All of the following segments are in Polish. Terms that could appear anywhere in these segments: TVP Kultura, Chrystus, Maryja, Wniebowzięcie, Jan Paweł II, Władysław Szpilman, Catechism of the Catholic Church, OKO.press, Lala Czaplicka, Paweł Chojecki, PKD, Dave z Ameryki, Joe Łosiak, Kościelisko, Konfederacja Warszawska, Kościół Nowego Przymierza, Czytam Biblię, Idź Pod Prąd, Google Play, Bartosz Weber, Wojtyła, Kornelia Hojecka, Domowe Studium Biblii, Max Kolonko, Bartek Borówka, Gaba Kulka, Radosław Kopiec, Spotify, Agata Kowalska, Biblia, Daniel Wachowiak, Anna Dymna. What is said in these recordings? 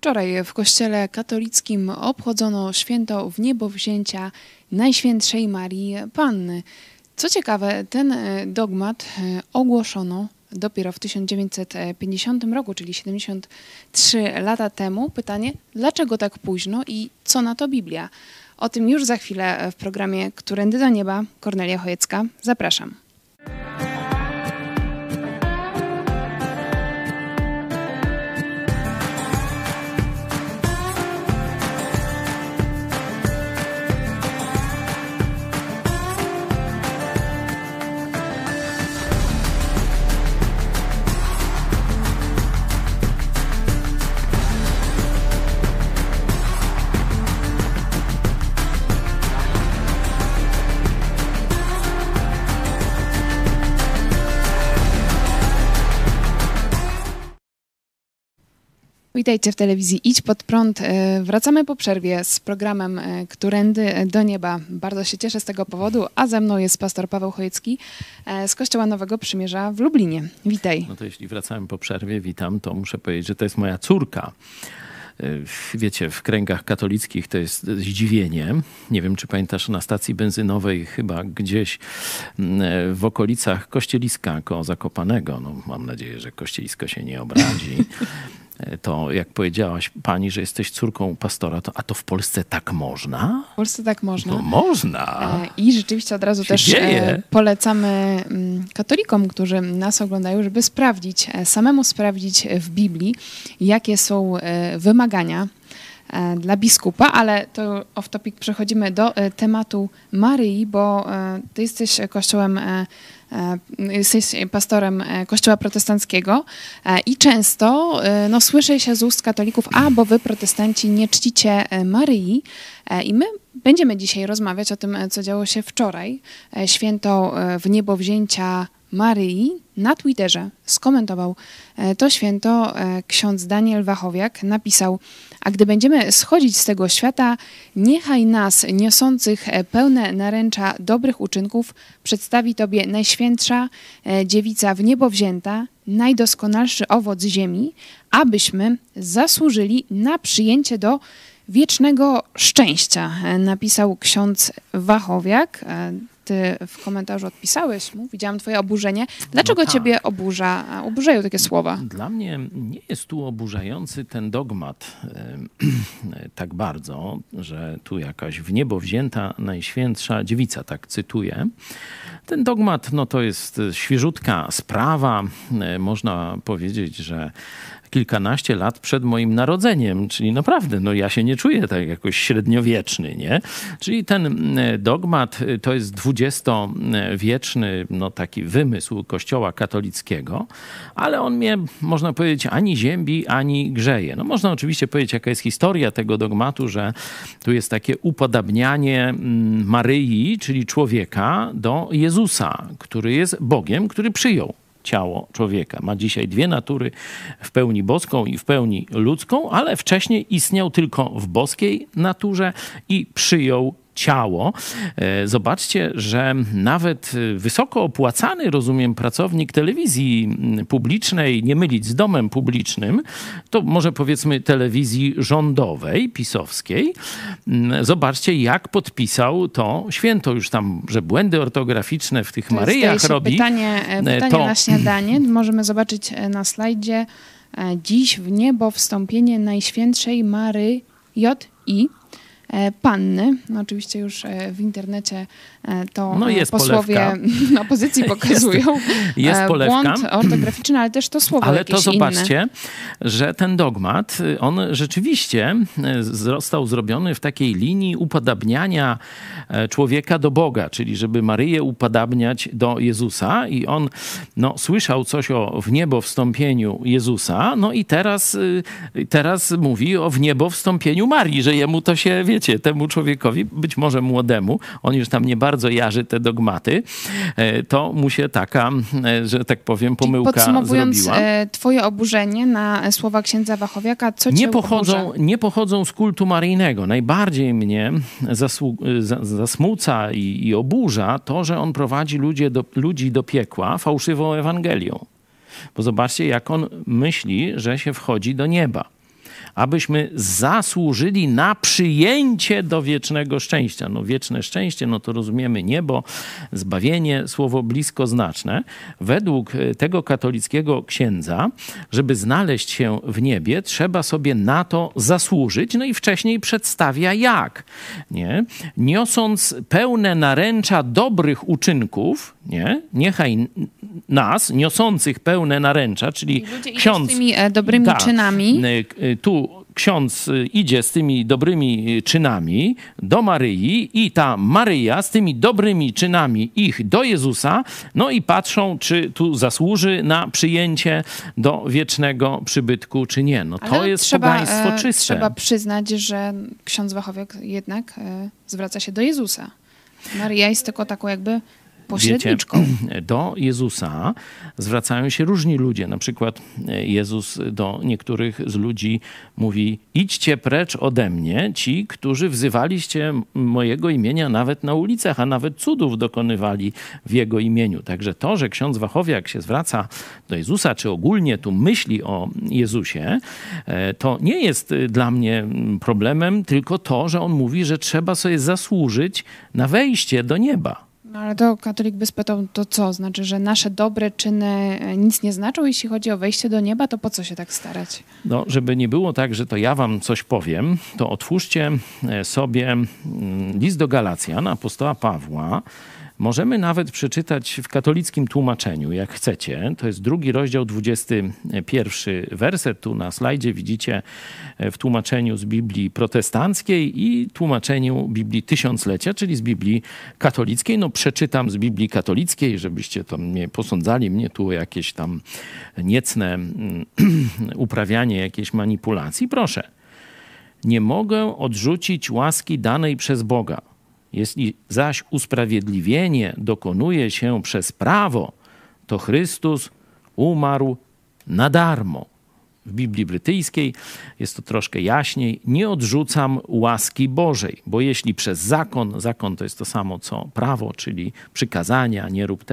Wczoraj w Kościele katolickim obchodzono święto Wniebowzięcia Najświętszej Marii Panny. Co ciekawe, ten dogmat ogłoszono dopiero w 1950 roku, czyli 73 lata temu. Pytanie, dlaczego tak późno i co na to Biblia? O tym już za chwilę w programie Którędy do Nieba. Kornelia Hojecka, zapraszam. Witajcie w telewizji Idź Pod Prąd. Wracamy po przerwie z programem Którędy do Nieba. Bardzo się cieszę z tego powodu, a ze mną jest pastor Paweł Chojecki z Kościoła Nowego Przymierza w Lublinie. Witaj. No to jeśli wracamy po przerwie, witam, to muszę powiedzieć, że to jest moja córka. Wiecie, w kręgach katolickich to jest zdziwienie. Nie wiem, czy pamiętasz, na stacji benzynowej chyba gdzieś w okolicach Kościeliska koło Zakopanego. No, mam nadzieję, że Kościelisko się nie obrazi. To jak powiedziałaś pani, że jesteś córką pastora, to, a to w Polsce tak można? W Polsce tak można. No można. I rzeczywiście od razu też dzieje. Polecamy katolikom, którzy nas oglądają, żeby sprawdzić, samemu sprawdzić w Biblii, jakie są wymagania dla biskupa, ale to off topic, przechodzimy do tematu Maryi, bo ty jesteś pastorem Kościoła protestanckiego i często no, słyszy się z ust katolików, a bo wy protestanci nie czcicie Maryi. I my będziemy dzisiaj rozmawiać o tym, co działo się wczoraj. Święto Wniebowzięcia Maryi. Na Twitterze skomentował to święto ksiądz Daniel Wachowiak. Napisał: a gdy będziemy schodzić z tego świata, niechaj nas, niosących pełne naręcza dobrych uczynków, przedstawi Tobie Najświętsza Dziewica Wniebowzięta, najdoskonalszy owoc ziemi, abyśmy zasłużyli na przyjęcie do wiecznego szczęścia. Napisał ksiądz Wachowiak. Ty w komentarzu odpisałeś mu, widziałam twoje oburzenie. Dlaczego ciebie oburzają takie słowa? Dla mnie nie jest tu oburzający ten dogmat tak bardzo, że tu jakaś wniebowzięta Najświętsza Dziewica, tak cytuję. Ten dogmat no, to jest świeżutka sprawa. Można powiedzieć, że kilkanaście lat przed moim narodzeniem, czyli naprawdę, no ja się nie czuję tak jakoś średniowieczny, nie? Czyli ten dogmat to jest dwudziestowieczny, no taki wymysł Kościoła katolickiego, ale on mnie, można powiedzieć, ani ziębi, ani grzeje. No można oczywiście powiedzieć, jaka jest historia tego dogmatu, że tu jest takie upodabnianie Maryi, czyli człowieka, do Jezusa, który jest Bogiem, który przyjął ciało człowieka. Ma dzisiaj dwie natury, w pełni boską i w pełni ludzką, ale wcześniej istniał tylko w boskiej naturze i przyjął ciało. Zobaczcie, że nawet wysoko opłacany, rozumiem, pracownik telewizji publicznej, nie mylić z domem publicznym, to może powiedzmy telewizji rządowej, pisowskiej. Zobaczcie, jak podpisał to święto. Już tam, że błędy ortograficzne w tych Maryjach robi. Pytanie to na śniadanie. Możemy zobaczyć na slajdzie. Dziś w niebo wstąpienie Najświętszej Maryi Panny. No oczywiście już w internecie to no posłowie opozycji pokazują. Jest polewka. Błąd ortograficzny, ale też to słowo ale jakieś inne. Ale to zobaczcie, że ten dogmat, on rzeczywiście został zrobiony w takiej linii upodabniania człowieka do Boga, czyli żeby Maryję upodabniać do Jezusa i on no, słyszał coś o w niebo wstąpieniu Jezusa, no i teraz mówi o w niebo wstąpieniu Marii, że jemu to się, wiecie, temu człowiekowi, być może młodemu, on już tam nie bardzo jarzy te dogmaty, to mu się taka, że tak powiem, pomyłka podsumowując zrobiła. Twoje oburzenie na słowa księdza Wachowiaka, co cię oburza? Nie pochodzą z kultu maryjnego. Najbardziej mnie zasmuca i oburza to, że on prowadzi ludzi do piekła fałszywą Ewangelią. Bo zobaczcie, jak on myśli, że się wchodzi do nieba. abyśmy zasłużyli na przyjęcie do wiecznego szczęścia. No wieczne szczęście, no to rozumiemy niebo, zbawienie, słowo bliskoznaczne. Według tego katolickiego księdza, żeby znaleźć się w niebie, trzeba sobie na to zasłużyć, no i wcześniej przedstawia jak. Nie? Niosąc pełne naręcza dobrych uczynków, nie? Niechaj nas, niosących pełne naręcza, czyli ksiądz... z tymi dobrymi czynami. Tu ksiądz idzie z tymi dobrymi czynami do Maryi i ta Maryja z tymi dobrymi czynami ich do Jezusa, no i patrzą, czy tu zasłuży na przyjęcie do wiecznego przybytku, czy nie. No to ale jest pogaństwo czyste. Trzeba przyznać, że ksiądz Wachowiak jednak zwraca się do Jezusa. Maryja jest tylko taką jakby... Wiecie, do Jezusa zwracają się różni ludzie. Na przykład Jezus do niektórych z ludzi mówi: idźcie precz ode mnie, ci, którzy wzywaliście mojego imienia nawet na ulicach, a nawet cudów dokonywali w jego imieniu. Także to, że ksiądz Wachowiak się zwraca do Jezusa, czy ogólnie tu myśli o Jezusie, to nie jest dla mnie problemem, tylko to, że on mówi, że trzeba sobie zasłużyć na wejście do nieba. No ale to katolik by spytał, to co? Znaczy, że nasze dobre czyny nic nie znaczą, jeśli chodzi o wejście do nieba, to po co się tak starać? No, żeby nie było tak, że to ja wam coś powiem, to otwórzcie sobie list do Galacjan apostoła Pawła. Możemy nawet przeczytać w katolickim tłumaczeniu, jak chcecie. To jest 2 rozdział 21 werset. Tu na slajdzie widzicie w tłumaczeniu z Biblii protestanckiej i tłumaczeniu Biblii Tysiąclecia, czyli z Biblii katolickiej. No przeczytam z Biblii katolickiej, żebyście tam nie posądzali mnie tu o jakieś tam niecne uprawianie jakiejś manipulacji. Proszę, nie mogę odrzucić łaski danej przez Boga. Jeśli zaś usprawiedliwienie dokonuje się przez prawo, to Chrystus umarł na darmo. W Biblii brytyjskiej jest to troszkę jaśniej. Nie odrzucam łaski Bożej, bo jeśli przez zakon, zakon to jest to samo co prawo, czyli przykazania, nie rób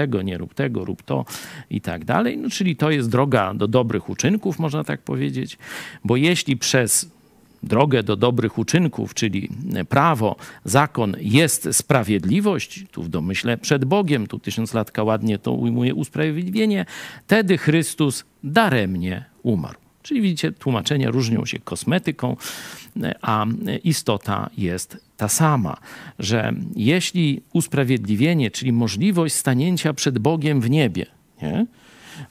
tego, rób to i tak dalej. No, czyli to jest droga do dobrych uczynków, można tak powiedzieć, bo jeśli przez drogę do dobrych uczynków, czyli prawo, zakon, jest sprawiedliwość, tu w domyśle przed Bogiem, tu Tysiąclatka ładnie to ujmuje usprawiedliwienie, wtedy Chrystus daremnie umarł. Czyli widzicie, tłumaczenia różnią się kosmetyką, a istota jest ta sama, że jeśli usprawiedliwienie, czyli możliwość stanięcia przed Bogiem w niebie, nie?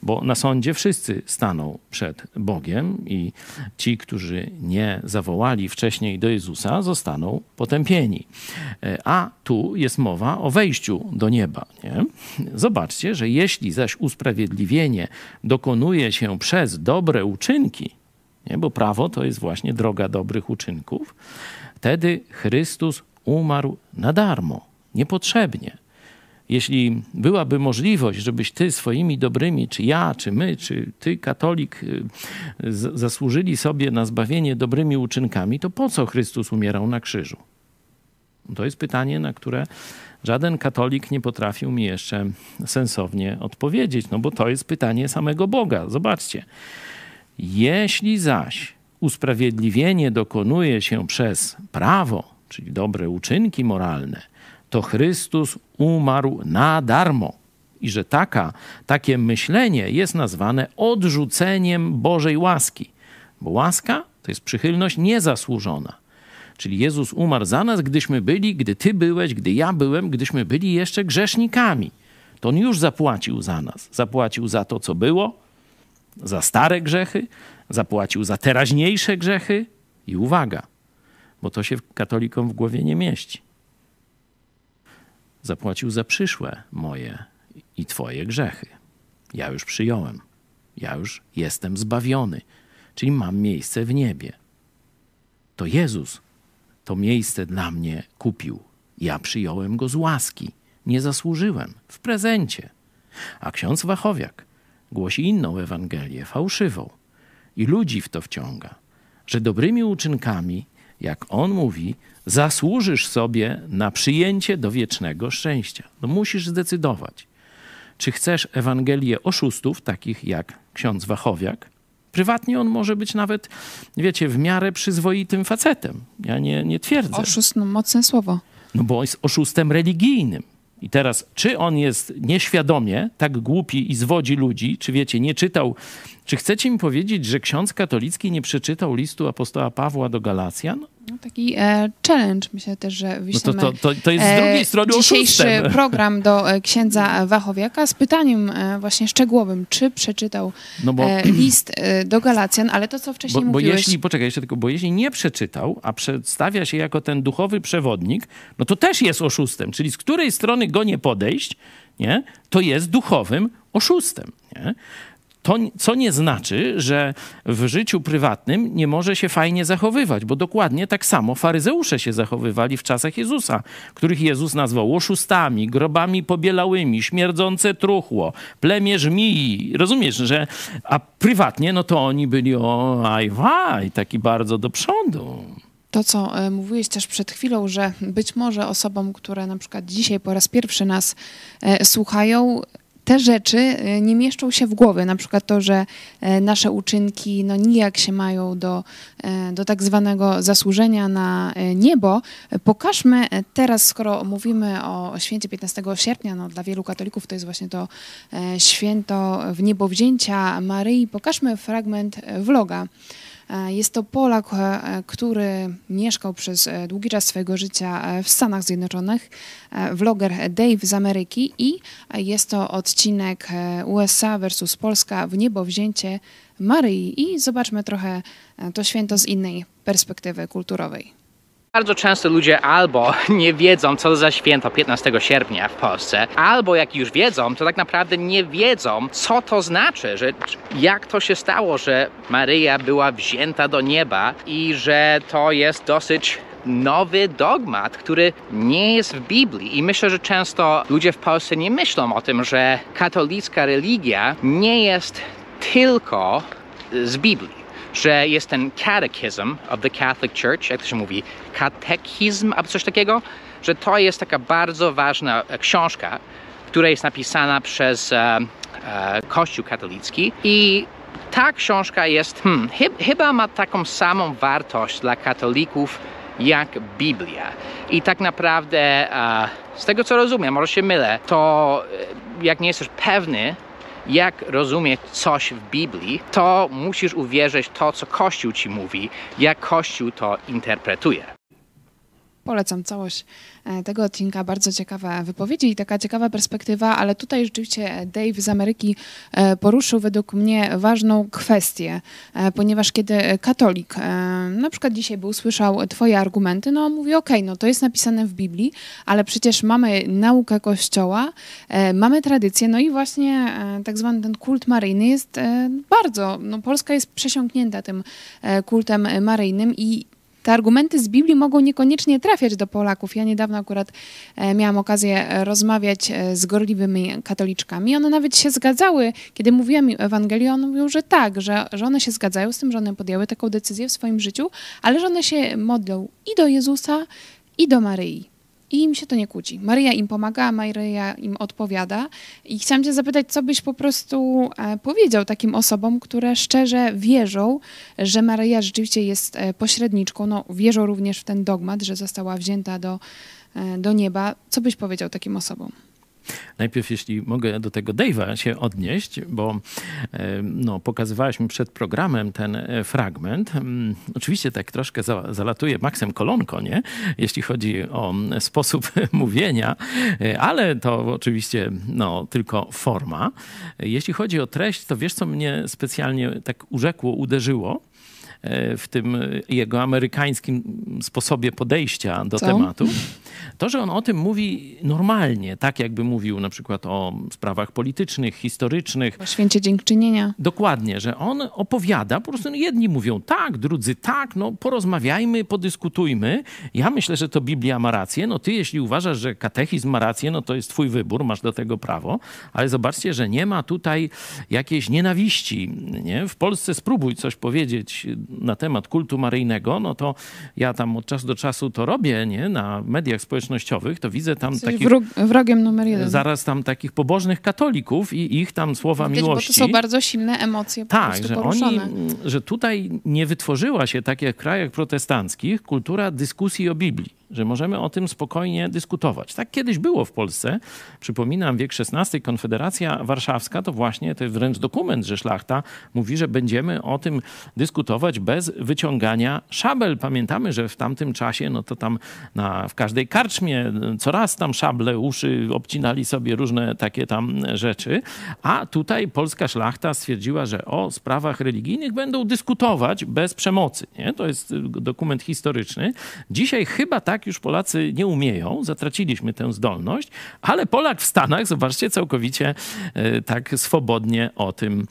Bo na sądzie wszyscy staną przed Bogiem i ci, którzy nie zawołali wcześniej do Jezusa, zostaną potępieni. A tu jest mowa o wejściu do nieba. Nie? Zobaczcie, że jeśli zaś usprawiedliwienie dokonuje się przez dobre uczynki, nie? Bo prawo to jest właśnie droga dobrych uczynków, wtedy Chrystus umarł na darmo, niepotrzebnie. Jeśli byłaby możliwość, żebyś ty swoimi dobrymi, czy ja, czy my, czy ty, katolik, zasłużyli sobie na zbawienie dobrymi uczynkami, to po co Chrystus umierał na krzyżu? To jest pytanie, na które żaden katolik nie potrafił mi jeszcze sensownie odpowiedzieć, no bo to jest pytanie samego Boga. Zobaczcie, jeśli zaś usprawiedliwienie dokonuje się przez prawo, czyli dobre uczynki moralne, to Chrystus umarł na darmo. I że takie myślenie jest nazwane odrzuceniem Bożej łaski. Bo łaska to jest przychylność niezasłużona. Czyli Jezus umarł za nas, gdyśmy byli, gdy ty byłeś, gdy ja byłem, gdyśmy byli jeszcze grzesznikami. To on już zapłacił za nas. Zapłacił za to, co było, za stare grzechy, zapłacił za teraźniejsze grzechy. I uwaga, bo to się katolikom w głowie nie mieści. Zapłacił za przyszłe moje i twoje grzechy. Ja już przyjąłem. Ja już jestem zbawiony. Czyli mam miejsce w niebie. To Jezus to miejsce dla mnie kupił. Ja przyjąłem go z łaski. Nie zasłużyłem. W prezencie. A ksiądz Wachowiak głosi inną Ewangelię, fałszywą. I ludzi w to wciąga. Że dobrymi uczynkami, jak on mówi, zasłużysz sobie na przyjęcie do wiecznego szczęścia. No musisz zdecydować, czy chcesz Ewangelię oszustów, takich jak ksiądz Wachowiak, Prywatnie on może być nawet, wiecie, w miarę przyzwoitym facetem. Ja nie twierdzę. Oszust, no mocne słowo. No bo on jest oszustem religijnym. I teraz, czy on jest nieświadomie tak głupi i zwodzi ludzi, czy wiecie, nie czytał, czy chcecie mi powiedzieć, że ksiądz katolicki nie przeczytał listu apostoła Pawła do Galacjan? No, taki challenge, myślę też, że wiślemy. No to jest z drugiej strony dzisiejszy oszustem. Program do księdza Wachowiaka z pytaniem właśnie szczegółowym, czy przeczytał list do Galacjan, ale to, co wcześniej mówiłeś... Poczekaj, jeszcze tylko, jeśli nie przeczytał, a przedstawia się jako ten duchowy przewodnik, no to też jest oszustem, czyli z której strony go nie podejść, nie, to jest duchowym oszustem, nie? To, co nie znaczy, że w życiu prywatnym nie może się fajnie zachowywać, bo dokładnie tak samo faryzeusze się zachowywali w czasach Jezusa, których Jezus nazwał oszustami, grobami pobielałymi, śmierdzące truchło, plemię żmii. Rozumiesz, że a prywatnie no to oni byli taki bardzo do przodu. To, co mówiłeś też przed chwilą, że być może osobom, które na przykład dzisiaj po raz pierwszy nas słuchają, te rzeczy nie mieszczą się w głowie, na przykład to, że nasze uczynki no nijak się mają do tak zwanego zasłużenia na niebo. Pokażmy teraz, skoro mówimy o święcie 15 sierpnia, no dla wielu katolików to jest właśnie to święto Wniebowzięcia Maryi, pokażmy fragment vloga. Jest to Polak, który mieszkał przez długi czas swojego życia w Stanach Zjednoczonych, vloger Dave z Ameryki i jest to odcinek USA versus Polska Wniebowzięcie Maryi i zobaczmy trochę to święto z innej perspektywy kulturowej. Bardzo często ludzie albo nie wiedzą, co za święto 15 sierpnia w Polsce, albo jak już wiedzą, to tak naprawdę nie wiedzą, co to znaczy, że jak to się stało, że Maryja była wzięta do nieba i że to jest dosyć nowy dogmat, który nie jest w Biblii. I myślę, że często ludzie w Polsce nie myślą o tym, że katolicka religia nie jest tylko z Biblii. Że jest ten Catechism of the Catholic Church, jak to się mówi, katechizm albo coś takiego, że to jest taka bardzo ważna książka, która jest napisana przez Kościół katolicki i ta książka jest, chyba ma taką samą wartość dla katolików jak Biblia. I tak naprawdę, z tego co rozumiem, może się mylę, to jak nie jesteś pewny, jak rozumieć coś w Biblii, to musisz uwierzyć to, co Kościół ci mówi, jak Kościół to interpretuje. Polecam całość tego odcinka, bardzo ciekawe wypowiedzi i taka ciekawa perspektywa, ale tutaj rzeczywiście Dave z Ameryki poruszył według mnie ważną kwestię, ponieważ kiedy katolik na przykład dzisiaj by usłyszał twoje argumenty, no mówi okej, no to jest napisane w Biblii, ale przecież mamy naukę Kościoła, mamy tradycję, no i właśnie tak zwany ten kult maryjny jest bardzo, no Polska jest przesiąknięta tym kultem maryjnym i te argumenty z Biblii mogą niekoniecznie trafiać do Polaków. Ja niedawno akurat miałam okazję rozmawiać z gorliwymi katoliczkami. One nawet się zgadzały, kiedy mówiłam im Ewangelię, one mówią, że tak, że one się zgadzają z tym, że one podjęły taką decyzję w swoim życiu, ale że one się modlą i do Jezusa, i do Maryi. I im się to nie kłóci. Maryja im pomaga, Maryja im odpowiada. I chciałam cię zapytać, co byś po prostu powiedział takim osobom, które szczerze wierzą, że Maryja rzeczywiście jest pośredniczką, no wierzą również w ten dogmat, że została wzięta do nieba. Co byś powiedział takim osobom? Najpierw, jeśli mogę do tego Dave'a się odnieść, bo no, pokazywałeś mi przed programem ten fragment. Oczywiście tak troszkę zalatuje Maxem Kolonko, nie? Jeśli chodzi o sposób mówienia, ale to oczywiście no, tylko forma. Jeśli chodzi o treść, to wiesz, co mnie specjalnie tak urzekło, uderzyło w tym jego amerykańskim sposobie podejścia do tematu. To, że on o tym mówi normalnie, tak jakby mówił na przykład o sprawach politycznych, historycznych. O święcie dziękczynienia. Dokładnie, że on opowiada, po prostu jedni mówią tak, drudzy tak, no porozmawiajmy, podyskutujmy. Ja myślę, że to Biblia ma rację. No ty, jeśli uważasz, że katechizm ma rację, no to jest twój wybór, masz do tego prawo. Ale zobaczcie, że nie ma tutaj jakiejś nienawiści, nie? W Polsce spróbuj coś powiedzieć na temat kultu maryjnego, no to ja tam od czasu do czasu to robię, nie? Na mediach społecznościowych, to widzę tam takich... Wrogiem numer jeden. Zaraz tam takich pobożnych katolików i ich tam słowa miłości. Bo to są bardzo silne emocje po prostu poruszone. Że tutaj nie wytworzyła się, tak jak w krajach protestanckich, kultura dyskusji o Biblii. Że możemy o tym spokojnie dyskutować. Tak kiedyś było w Polsce. Przypominam, wiek XVI, Konfederacja Warszawska, to właśnie to wręcz dokument, że szlachta mówi, że będziemy o tym dyskutować bez wyciągania szabel. Pamiętamy, że w tamtym czasie, no to tam w każdej karczmie coraz tam szable, uszy obcinali sobie różne takie tam rzeczy. A tutaj polska szlachta stwierdziła, że o sprawach religijnych będą dyskutować bez przemocy. Nie? To jest dokument historyczny. Dzisiaj chyba tak już Polacy nie umieją, zatraciliśmy tę zdolność, ale Polak w Stanach, zobaczcie, całkowicie tak swobodnie o tym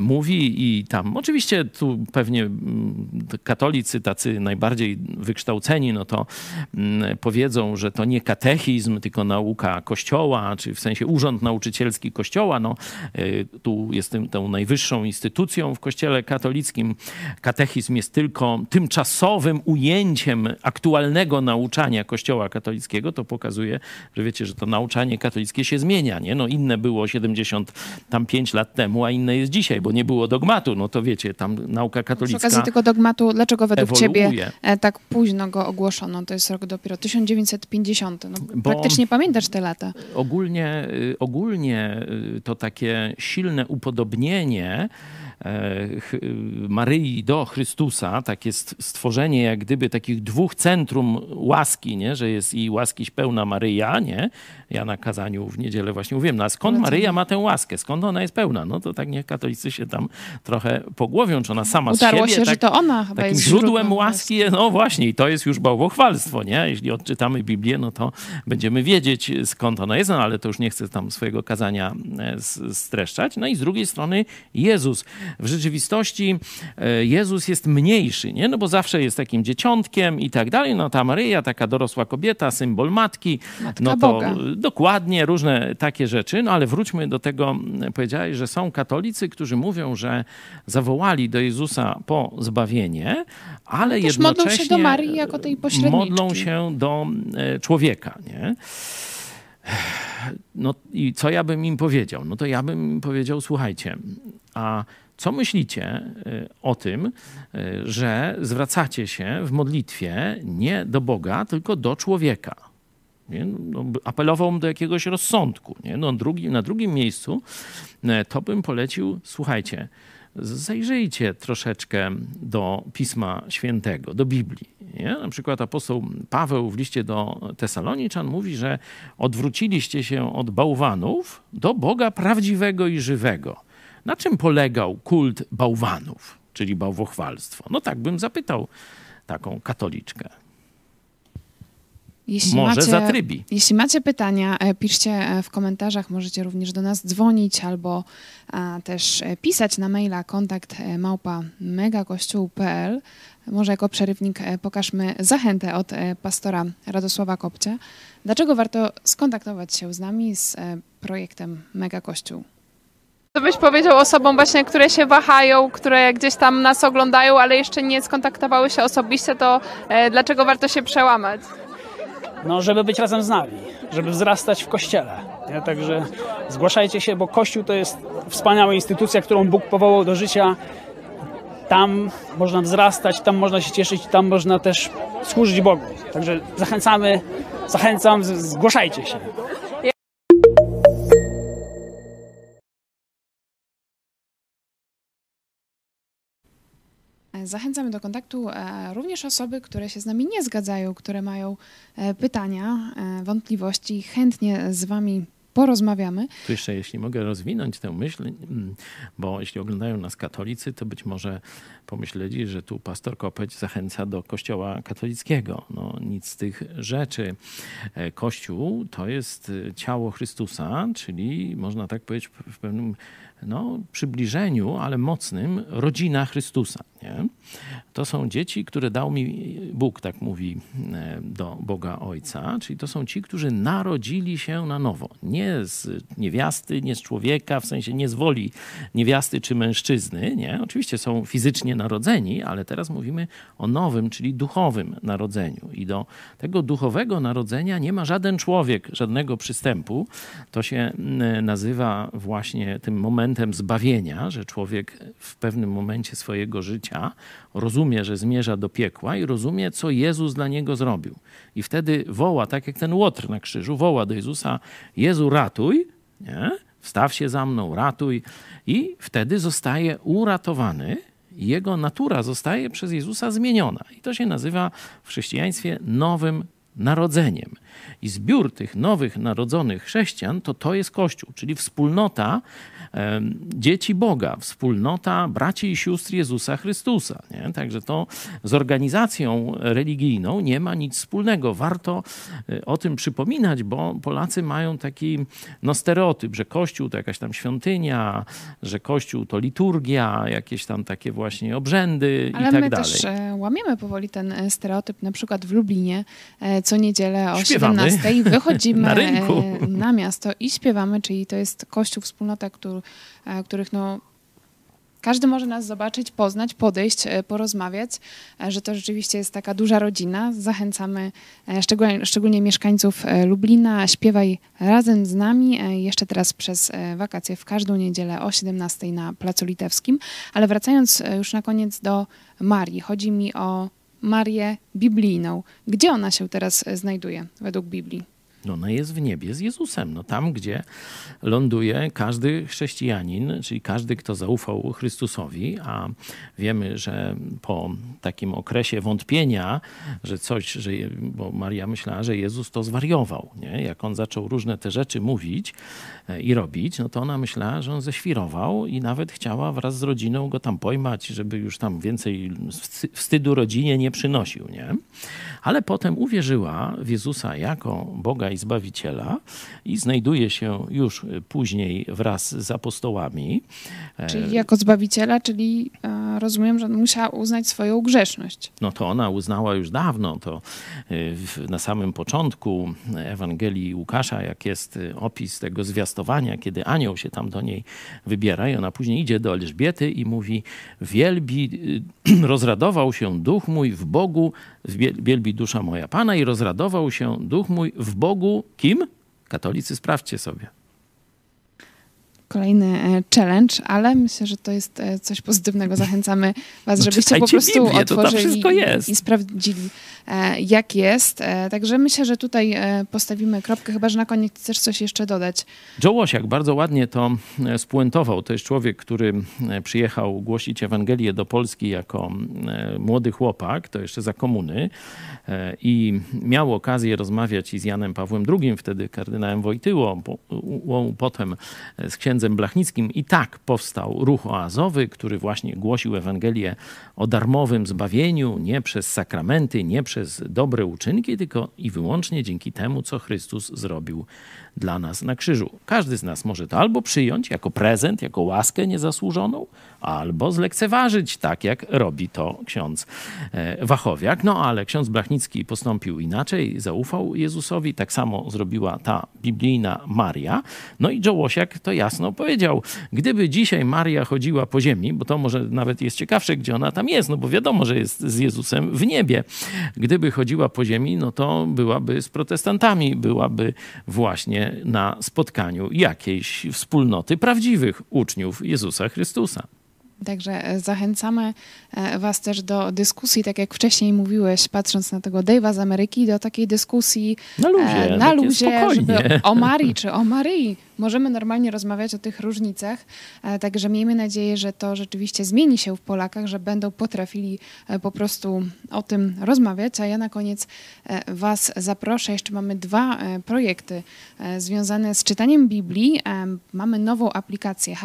mówi i tam oczywiście tu pewnie katolicy, tacy najbardziej wykształceni, no to powiedzą, że to nie katechizm, tylko nauka Kościoła, czy w sensie urząd nauczycielski Kościoła. No, tu jestem tą najwyższą instytucją w Kościele katolickim. Katechizm jest tylko tymczasowym ujęciem aktualnego nauczania Kościoła katolickiego, to pokazuje, że wiecie, że to nauczanie katolickie się zmienia, nie? No inne było 75 lat temu, a inne jest dzisiaj, bo nie było dogmatu, no to wiecie, tam nauka katolicka... Przy okazji tego dogmatu, dlaczego według ciebie tak późno go ogłoszono? To jest rok dopiero 1950, no praktycznie pamiętasz te lata. Ogólnie to takie silne upodobnienie Maryi do Chrystusa, takie stworzenie jak gdyby takich dwóch centrum łaski, nie? Że jest i łaskiś pełna Maryja, nie? Ja na kazaniu w niedzielę właśnie mówiłem, no a skąd Maryja ma tę łaskę? Skąd ona jest pełna? No to tak niech katolicy się tam trochę pogłowią, czy ona sama utarło z siebie. Się, tak, że to ona chyba takim jest źródłem łaski, no właśnie, i to jest już bałwochwalstwo, nie? Jeśli odczytamy Biblię, no to będziemy wiedzieć, skąd ona jest, no ale to już nie chcę tam swojego kazania streszczać. No i z drugiej strony Jezus. W rzeczywistości Jezus jest mniejszy, nie? No bo zawsze jest takim dzieciątkiem i tak dalej. No ta Maryja, taka dorosła kobieta, symbol matki. Matka no to Boga. Dokładnie różne takie rzeczy. No ale wróćmy do tego, powiedziałeś, że są katolicy, którzy mówią, że zawołali do Jezusa po zbawienie, ale też jednocześnie modlą się do Marii jako tej pośredniczki. Modlą się do człowieka, nie? No i co ja bym im powiedział? No to ja bym im powiedział, słuchajcie, a co myślicie o tym, że zwracacie się w modlitwie nie do Boga, tylko do człowieka? Nie? No, apelowałbym do jakiegoś rozsądku. Nie? No, na drugim miejscu to bym polecił, słuchajcie, zajrzyjcie troszeczkę do Pisma Świętego, do Biblii. Nie? Na przykład apostoł Paweł w liście do Tesaloniczan mówi, że odwróciliście się od bałwanów do Boga prawdziwego i żywego. Na czym polegał kult bałwanów, czyli bałwochwalstwo? No tak bym zapytał taką katoliczkę. Jeśli macie pytania, piszcie w komentarzach, możecie również do nas dzwonić albo też pisać na maila kontakt@megakościół.pl. Może jako przerywnik pokażmy zachętę od pastora Radosława Kopcia. Dlaczego warto skontaktować się z nami, z projektem Megakościół? Co byś powiedział osobom właśnie, które się wahają, które gdzieś tam nas oglądają, ale jeszcze nie skontaktowały się osobiście, to dlaczego warto się przełamać? No, żeby być razem z nami, żeby wzrastać w Kościele. Ja, także zgłaszajcie się, bo Kościół to jest wspaniała instytucja, którą Bóg powołał do życia. Tam można wzrastać, tam można się cieszyć, tam można też służyć Bogu. Także zachęcam, zgłaszajcie się. Zachęcamy do kontaktu również osoby, które się z nami nie zgadzają, które mają pytania, wątpliwości. Chętnie z wami porozmawiamy. Tu jeszcze, jeśli mogę rozwinąć tę myśl, bo jeśli oglądają nas katolicy, to być może pomyśleli, że tu pastor Kopeć zachęca do Kościoła katolickiego. No nic z tych rzeczy. Kościół to jest ciało Chrystusa, czyli można tak powiedzieć w pewnym no, przybliżeniu, ale mocnym, rodzina Chrystusa. Nie? To są dzieci, które dał mi Bóg, tak mówi do Boga Ojca, czyli to są ci, którzy narodzili się na nowo. Nie z niewiasty, nie z człowieka, w sensie nie z woli niewiasty czy mężczyzny. Nie? Oczywiście są fizycznie narodzeni, ale teraz mówimy o nowym, czyli duchowym narodzeniu. I do tego duchowego narodzenia nie ma żaden człowiek, żadnego przystępu. To się nazywa właśnie tym momentem zbawienia, że człowiek w pewnym momencie swojego życia rozumie, że zmierza do piekła i rozumie, co Jezus dla niego zrobił. I wtedy woła, tak jak ten łotr na krzyżu, woła do Jezusa: Jezu, ratuj, nie? Wstaw się za mną, ratuj. I wtedy zostaje uratowany. Jego natura zostaje przez Jezusa zmieniona. I to się nazywa w chrześcijaństwie nowym narodzeniem. I zbiór tych nowych narodzonych chrześcijan to jest Kościół, czyli wspólnota dzieci Boga, wspólnota braci i sióstr Jezusa Chrystusa. Nie? Także to z organizacją religijną nie ma nic wspólnego. Warto o tym przypominać, bo Polacy mają taki stereotyp, że Kościół to jakaś tam świątynia, że Kościół to liturgia, jakieś tam takie właśnie obrzędy i tak dalej. Ale my też łamiemy powoli ten stereotyp, na przykład w Lublinie co niedzielę o 17:00 wychodzimy na miasto i śpiewamy, czyli to jest Kościół, wspólnota, których no, każdy może nas zobaczyć, poznać, podejść, porozmawiać, że to rzeczywiście jest taka duża rodzina. Zachęcamy szczególnie mieszkańców Lublina. Śpiewaj razem z nami jeszcze teraz przez wakacje w każdą niedzielę o 17:00 na Placu Litewskim. Ale wracając już na koniec do Marii, chodzi mi o Marię biblijną. Gdzie ona się teraz znajduje według Biblii? No ona jest w niebie z Jezusem. No tam, gdzie ląduje każdy chrześcijanin, czyli każdy, kto zaufał Chrystusowi, a wiemy, że po takim okresie wątpienia, że coś, bo Maria myślała, że Jezus to zwariował. Nie? Jak on zaczął różne te rzeczy mówić i robić, no to ona myślała, że on ześwirował i nawet chciała wraz z rodziną go tam pojmać, żeby już tam więcej wstydu rodzinie nie przynosił. Nie? Ale potem uwierzyła w Jezusa jako Boga i Zbawiciela i znajduje się już później wraz z apostołami. Czyli jako Zbawiciela, czyli rozumiem, że musiała uznać swoją grzeszność. No to ona uznała już dawno. To na samym początku Ewangelii Łukasza, jak jest opis tego zwiastowania, kiedy anioł się tam do niej wybiera i ona później idzie do Elżbiety i mówi: rozradował się duch mój w Bogu, wielbi dusza moja Pana i rozradował się duch mój w Bogu. Kim? Katolicy, sprawdźcie sobie. Kolejny challenge, ale myślę, że to jest coś pozytywnego. Zachęcamy was, żebyście po prostu Biblię, otworzyli i sprawdzili, jak jest. Także myślę, że tutaj postawimy kropkę, chyba że na koniec chcesz coś jeszcze dodać. Joe Łosiak bardzo ładnie to spuentował. To jest człowiek, który przyjechał głosić Ewangelię do Polski jako młody chłopak, to jeszcze za komuny, i miał okazję rozmawiać i z Janem Pawłem II, wtedy kardynałem Wojtyłą, potem z księdzem Blachnickim, i tak powstał ruch oazowy, który właśnie głosił Ewangelię o darmowym zbawieniu, nie przez sakramenty, nie przez dobre uczynki, tylko i wyłącznie dzięki temu, co Chrystus zrobił dla nas na krzyżu. Każdy z nas może to albo przyjąć jako prezent, jako łaskę niezasłużoną, albo zlekceważyć, tak jak robi to ksiądz Wachowiak. No ale ksiądz Blachnicki postąpił inaczej, zaufał Jezusowi, tak samo zrobiła ta biblijna Maria. No i Joe Łosiak to jasno powiedział: gdyby dzisiaj Maria chodziła po ziemi, bo to może nawet jest ciekawsze, gdzie ona tam jest, no bo wiadomo, że jest z Jezusem w niebie. Gdyby chodziła po ziemi, no to byłaby z protestantami, byłaby właśnie na spotkaniu jakiejś wspólnoty prawdziwych uczniów Jezusa Chrystusa. Także zachęcamy was też do dyskusji, tak jak wcześniej mówiłeś, patrząc na tego Dave'a z Ameryki, do takiej dyskusji na luzie, żeby o Marii czy o Maryi możemy normalnie rozmawiać o tych różnicach. Także miejmy nadzieję, że to rzeczywiście zmieni się w Polakach, że będą potrafili po prostu o tym rozmawiać. A ja na koniec was zaproszę. Jeszcze mamy 2 projekty związane z czytaniem Biblii. Mamy nową aplikację,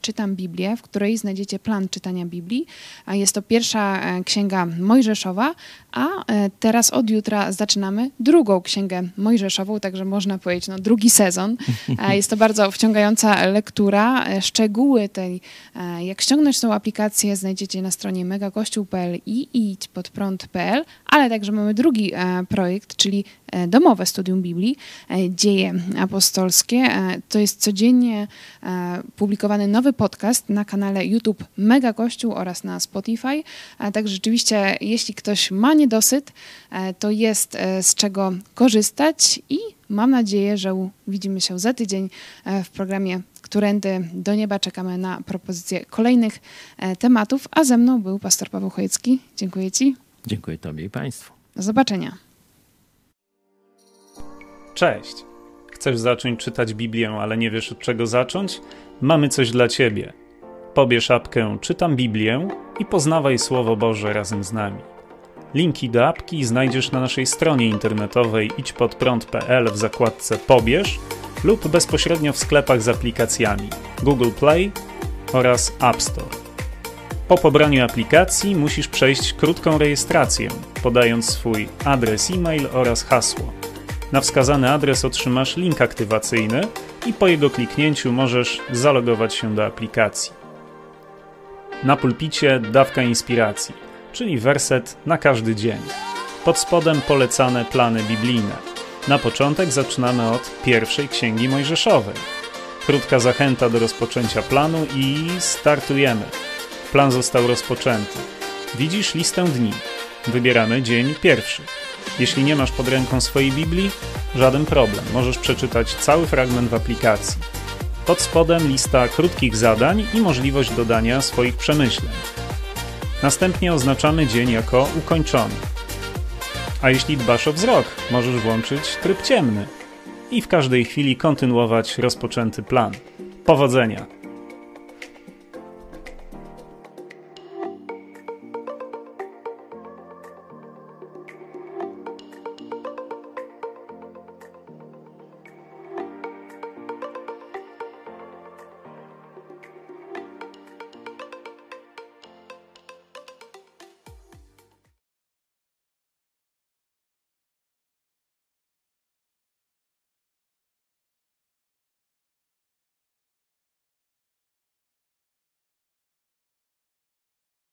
#Czytam Biblię, w której znajdziecie znajdziecie plan czytania Biblii. Jest to pierwsza księga mojżeszowa, a teraz od jutra zaczynamy drugą księgę mojżeszową, także można powiedzieć no, drugi sezon. Jest to bardzo wciągająca lektura. Szczegóły tej, jak ściągnąć tą aplikację, znajdziecie na stronie megakościół.pl i idźpodprąd.pl, ale także mamy drugi projekt, czyli Domowe Studium Biblii, Dzieje Apostolskie. To jest codziennie publikowany nowy podcast na kanale YouTube Megakościół oraz na Spotify. Także rzeczywiście, jeśli ktoś ma niedosyt, to jest z czego korzystać i mam nadzieję, że widzimy się za tydzień w programie Którędy do Nieba. Czekamy na propozycje kolejnych tematów, a ze mną był pastor Paweł Chojecki. Dziękuję Ci. Dziękuję Tobie i Państwu. Do zobaczenia. Cześć! Chcesz zacząć czytać Biblię, ale nie wiesz od czego zacząć? Mamy coś dla Ciebie. Pobierz apkę Czytam Biblię i poznawaj Słowo Boże razem z nami. Linki do apki znajdziesz na naszej stronie internetowej idźpodprąd.pl w zakładce Pobierz lub bezpośrednio w sklepach z aplikacjami Google Play oraz App Store. Po pobraniu aplikacji musisz przejść krótką rejestrację, podając swój adres e-mail oraz hasło. Na wskazany adres otrzymasz link aktywacyjny i po jego kliknięciu możesz zalogować się do aplikacji. Na pulpicie dawka inspiracji, czyli werset na każdy dzień. Pod spodem polecane plany biblijne. Na początek zaczynamy od pierwszej Księgi Mojżeszowej. Krótka zachęta do rozpoczęcia planu i startujemy. Plan został rozpoczęty. Widzisz listę dni. Wybieramy dzień pierwszy. Jeśli nie masz pod ręką swojej Biblii, żaden problem. Możesz przeczytać cały fragment w aplikacji. Pod spodem lista krótkich zadań i możliwość dodania swoich przemyśleń. Następnie oznaczamy dzień jako ukończony. A jeśli dbasz o wzrok, możesz włączyć tryb ciemny i w każdej chwili kontynuować rozpoczęty plan. Powodzenia!